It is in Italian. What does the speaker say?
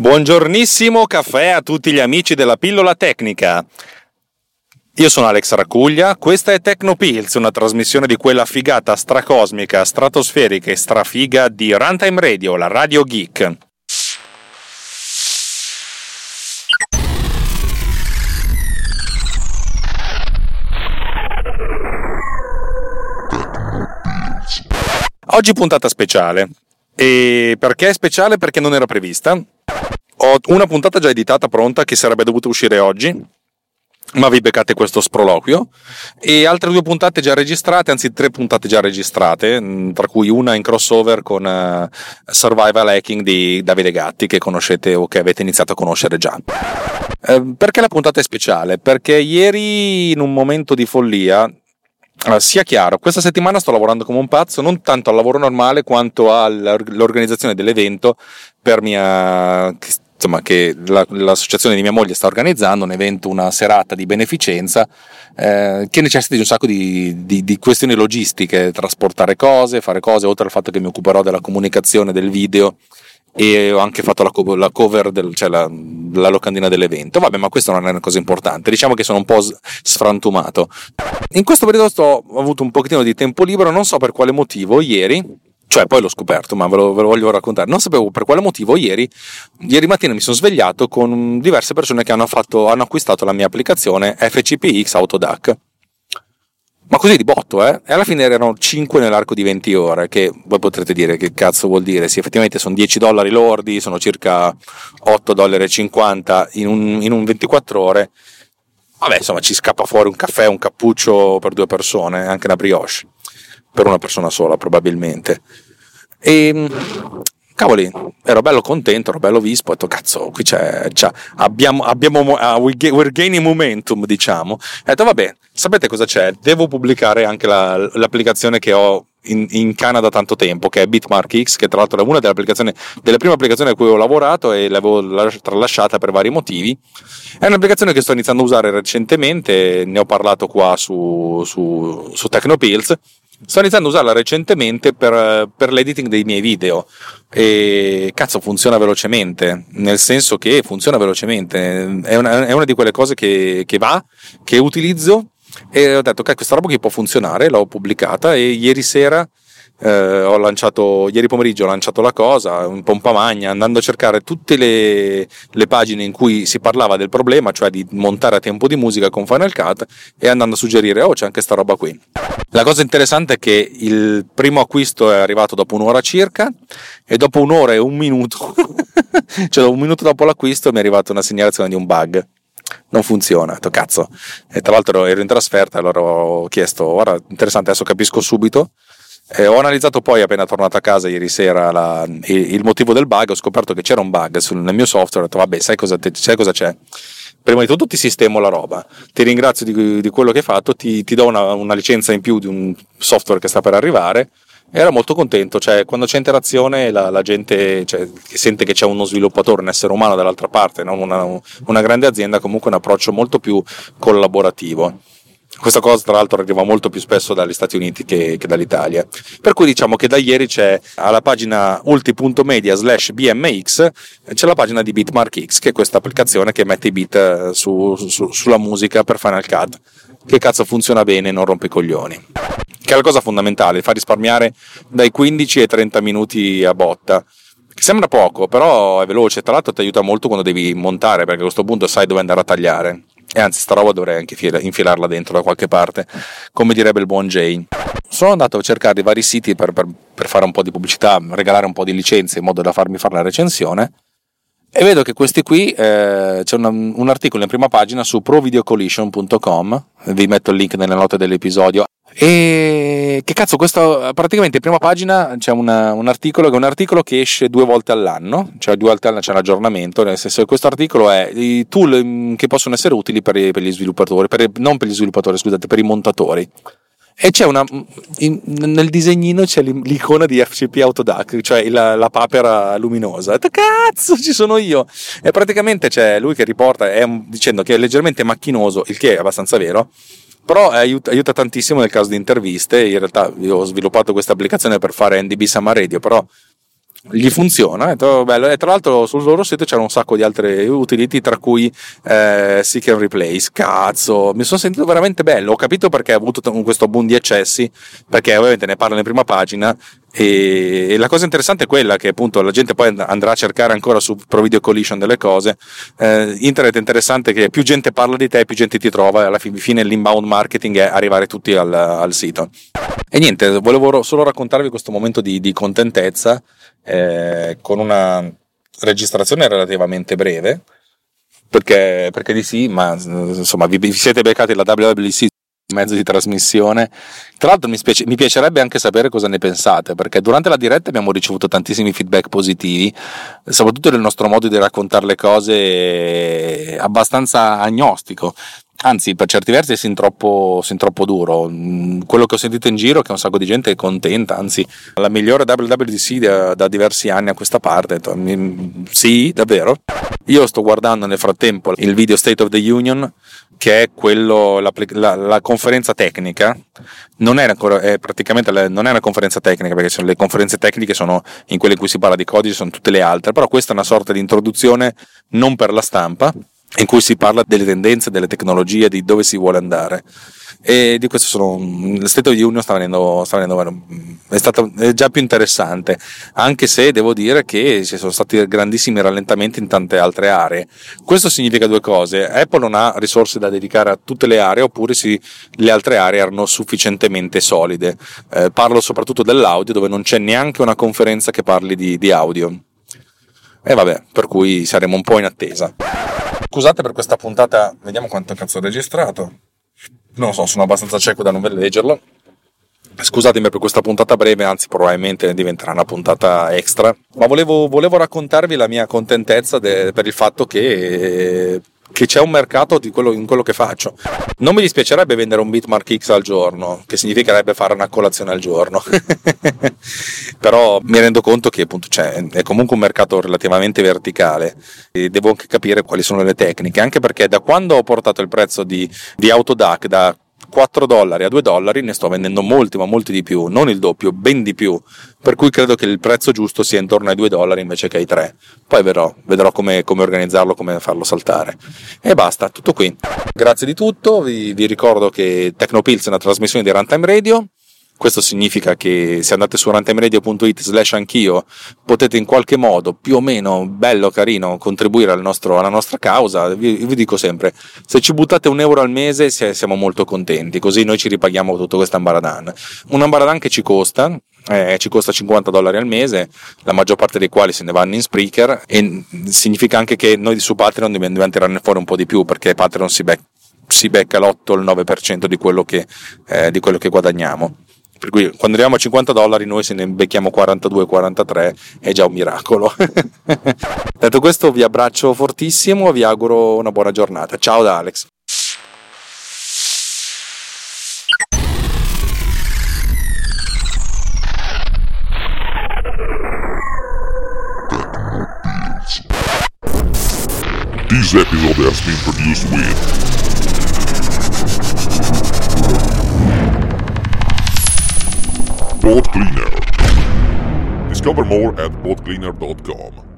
Buongiornissimo caffè a tutti gli amici della pillola tecnica. Io sono Alex Racuglia, questa è Tecno Pills, una trasmissione di quella figata stracosmica, stratosferica e strafiga di Runtime Radio, la radio geek. Oggi puntata speciale. E perché è speciale? Perché non era prevista. Ho una puntata già editata pronta che sarebbe dovuta uscire oggi, ma vi beccate questo sproloquio, e altre due puntate già registrate, anzi tre puntate già registrate, tra cui una in crossover con Survival Hacking di Davide Gatti, che conoscete o che avete iniziato a conoscere già. Perché la puntata è speciale? Perché ieri, in un momento di follia, sia chiaro, questa settimana sto lavorando come un pazzo, non tanto al lavoro normale quanto all'organizzazione dell'evento per mia... insomma, che l'associazione di mia moglie sta organizzando un evento, una serata di beneficenza che necessita di un sacco di questioni logistiche, trasportare cose, fare cose, oltre al fatto che mi occuperò della comunicazione, del video, e ho anche fatto la cover, la locandina dell'evento. Vabbè, ma questa non è una cosa importante, diciamo che sono un po' sfrantumato. In questo periodo ho avuto un pochettino di tempo libero, non so per quale motivo ieri... Cioè, poi l'ho scoperto, ma ve lo voglio raccontare. Non sapevo per quale motivo ieri mattina mi sono svegliato con diverse persone che hanno acquistato la mia applicazione FCPX AutoDuck. Ma così di botto, eh? E alla fine erano 5 nell'arco di 20 ore, che voi potrete dire che cazzo vuol dire. Sì, effettivamente sono $10 lordi, sono circa $8,50 in un 24 ore. Vabbè, insomma, ci scappa fuori un caffè, un cappuccio per due persone, anche una brioche. Per una persona sola probabilmente. E cavoli, ero bello contento, ero bello vispo, ho detto cazzo, qui we're gaining momentum, diciamo. Ho detto vabbè, sapete cosa c'è? Devo pubblicare anche l'applicazione che ho in canna da tanto tempo, che è Beatmark X, che tra l'altro è una delle prime applicazioni a cui ho lavorato e l'avevo tralasciata per vari motivi. È un'applicazione che sto iniziando a usare recentemente, ne ho parlato qua su Tecno Pills. Sto iniziando a usarla recentemente per l'editing dei miei video e cazzo funziona velocemente, nel senso che funziona velocemente, è una di quelle cose che utilizzo, e ho detto che questa roba che può funzionare, l'ho pubblicata e ieri sera ieri pomeriggio ho lanciato la cosa in pompa magna, andando a cercare tutte le pagine in cui si parlava del problema, cioè di montare a tempo di musica con Final Cut, e andando a suggerire c'è anche sta roba qui. La cosa interessante è che il primo acquisto è arrivato dopo un'ora circa, e dopo un'ora e un minuto cioè un minuto dopo l'acquisto mi è arrivata una segnalazione di un bug, non funziona. Ho detto cazzo, e tra l'altro ero in trasferta, allora ho chiesto ora, interessante, adesso capisco subito. Ho analizzato poi, appena tornato a casa ieri sera, il motivo del bug. Ho scoperto che c'era un bug nel mio software. Ho detto vabbè, sai cosa c'è? Prima di tutto ti sistemo la roba, ti ringrazio di quello che hai fatto, ti do una licenza in più di un software che sta per arrivare. Era molto contento, cioè quando c'è interazione la gente, cioè, sente che c'è uno sviluppatore, un essere umano dall'altra parte, non una grande azienda, comunque un approccio molto più collaborativo. Questa cosa tra l'altro arriva molto più spesso dagli Stati Uniti che dall'Italia, per cui diciamo che da ieri c'è alla pagina ulti.media/bmx c'è la pagina di Beatmark X, che è questa applicazione che mette i beat sulla musica per Final Cut, che cazzo funziona bene, non rompe i coglioni, che è la cosa fondamentale, fa risparmiare dai 15 ai 30 minuti a botta. Sembra poco, però è veloce, tra l'altro ti aiuta molto quando devi montare, perché a questo punto sai dove andare a tagliare, e anzi sta roba dovrei anche infilarla dentro da qualche parte, come direbbe il buon Jay. Sono andato a cercare i vari siti per fare un po' di pubblicità, regalare un po' di licenze in modo da farmi fare la recensione, e vedo che questi qui c'è un articolo in prima pagina su provideocoalition.com, vi metto il link nelle note dell'episodio. E che cazzo, questo praticamente in prima pagina c'è un articolo, che è un articolo che esce due volte all'anno, cioè due volte all'anno c'è un aggiornamento, nel senso che questo articolo è i tool che possono essere utili per gli sviluppatori, non per gli sviluppatori, scusate, per i montatori. E c'è nel disegnino c'è l'icona di FCP AutoDuck, cioè la papera luminosa. Cazzo, ci sono io! E praticamente c'è lui che riporta, dicendo che è leggermente macchinoso, il che è abbastanza vero, però aiuta tantissimo nel caso di interviste. In realtà io ho sviluppato questa applicazione per fare NDB Summer Radio, però gli funziona, è troppo bello. E tra l'altro sul loro sito c'era un sacco di altre utility, tra cui Seek and Replace. Cazzo, mi sono sentito veramente bello. Ho capito perché ha avuto questo boom di eccessi, perché ovviamente ne parla in prima pagina. E la cosa interessante è quella che appunto la gente poi andrà a cercare ancora su Pro Video Coalition delle cose. Internet è interessante, che più gente parla di te più gente ti trova, e alla fine l'inbound marketing è arrivare tutti al sito. E niente, volevo solo raccontarvi questo momento di contentezza, con una registrazione relativamente breve, perché di sì, ma insomma vi siete beccati la WWDC mezzo di trasmissione. Tra l'altro mi piacerebbe anche sapere cosa ne pensate, perché durante la diretta abbiamo ricevuto tantissimi feedback positivi, soprattutto del nostro modo di raccontare le cose abbastanza agnostico, anzi per certi versi sin troppo duro. Quello che ho sentito in giro è che un sacco di gente è contenta, anzi la migliore WWDC da diversi anni a questa parte. Sì, davvero. Io sto guardando nel frattempo il video State of the Union, che è quello, la conferenza tecnica. Non è una conferenza tecnica, perché le conferenze tecniche sono in quelle in cui si parla di codice, sono tutte le altre, però questa è una sorta di introduzione non per la stampa, in cui si parla delle tendenze, delle tecnologie, di dove si vuole andare. E di questo lo State of the Union è già più interessante, anche se devo dire che ci sono stati grandissimi rallentamenti in tante altre aree. Questo significa due cose: Apple non ha risorse da dedicare a tutte le aree, oppure le altre aree erano sufficientemente solide. Parlo soprattutto dell'audio, dove non c'è neanche una conferenza che parli di audio. E vabbè, per cui saremo un po' in attesa. Scusate per questa puntata, vediamo quanto cazzo ho registrato. Non lo so, sono abbastanza cieco da non leggerlo. Scusatemi per questa puntata breve, anzi probabilmente diventerà una puntata extra. Ma volevo raccontarvi la mia contentezza per il fatto che c'è un mercato in quello che faccio. Non mi dispiacerebbe vendere un Beatmark X al giorno, che significherebbe fare una colazione al giorno. Però mi rendo conto che appunto è comunque un mercato relativamente verticale, e devo anche capire quali sono le tecniche, anche perché da quando ho portato il prezzo di AutoDuck da $4 a $2 ne sto vendendo molti, ma molti di più, non il doppio, ben di più, per cui credo che il prezzo giusto sia intorno ai $2 invece che ai $3. Poi vedrò come organizzarlo, come farlo saltare, e basta. Tutto qui, grazie di tutto. Vi ricordo che Tecno Pills è una trasmissione di Runtime Radio. Questo significa che se andate su runtimeradio.it/anch'io potete in qualche modo, più o meno bello carino, contribuire alla nostra causa. Vi dico sempre, se ci buttate €1 al mese siamo molto contenti, così noi ci ripaghiamo tutto questo ambaradan. Un ambaradan che ci costa $50 al mese, la maggior parte dei quali se ne vanno in Spreaker, e significa anche che noi su Patreon dobbiamo tirarne fuori un po' di più, perché Patreon si becca l'8 o il 9% di quello che guadagniamo. Per cui quando arriviamo a $50 noi se ne becchiamo 42-43, è già un miracolo. Detto questo, vi abbraccio fortissimo, vi auguro una buona giornata. Ciao da Alex. This episode has been produced with Bot Cleaner. Discover more at botcleaner.com.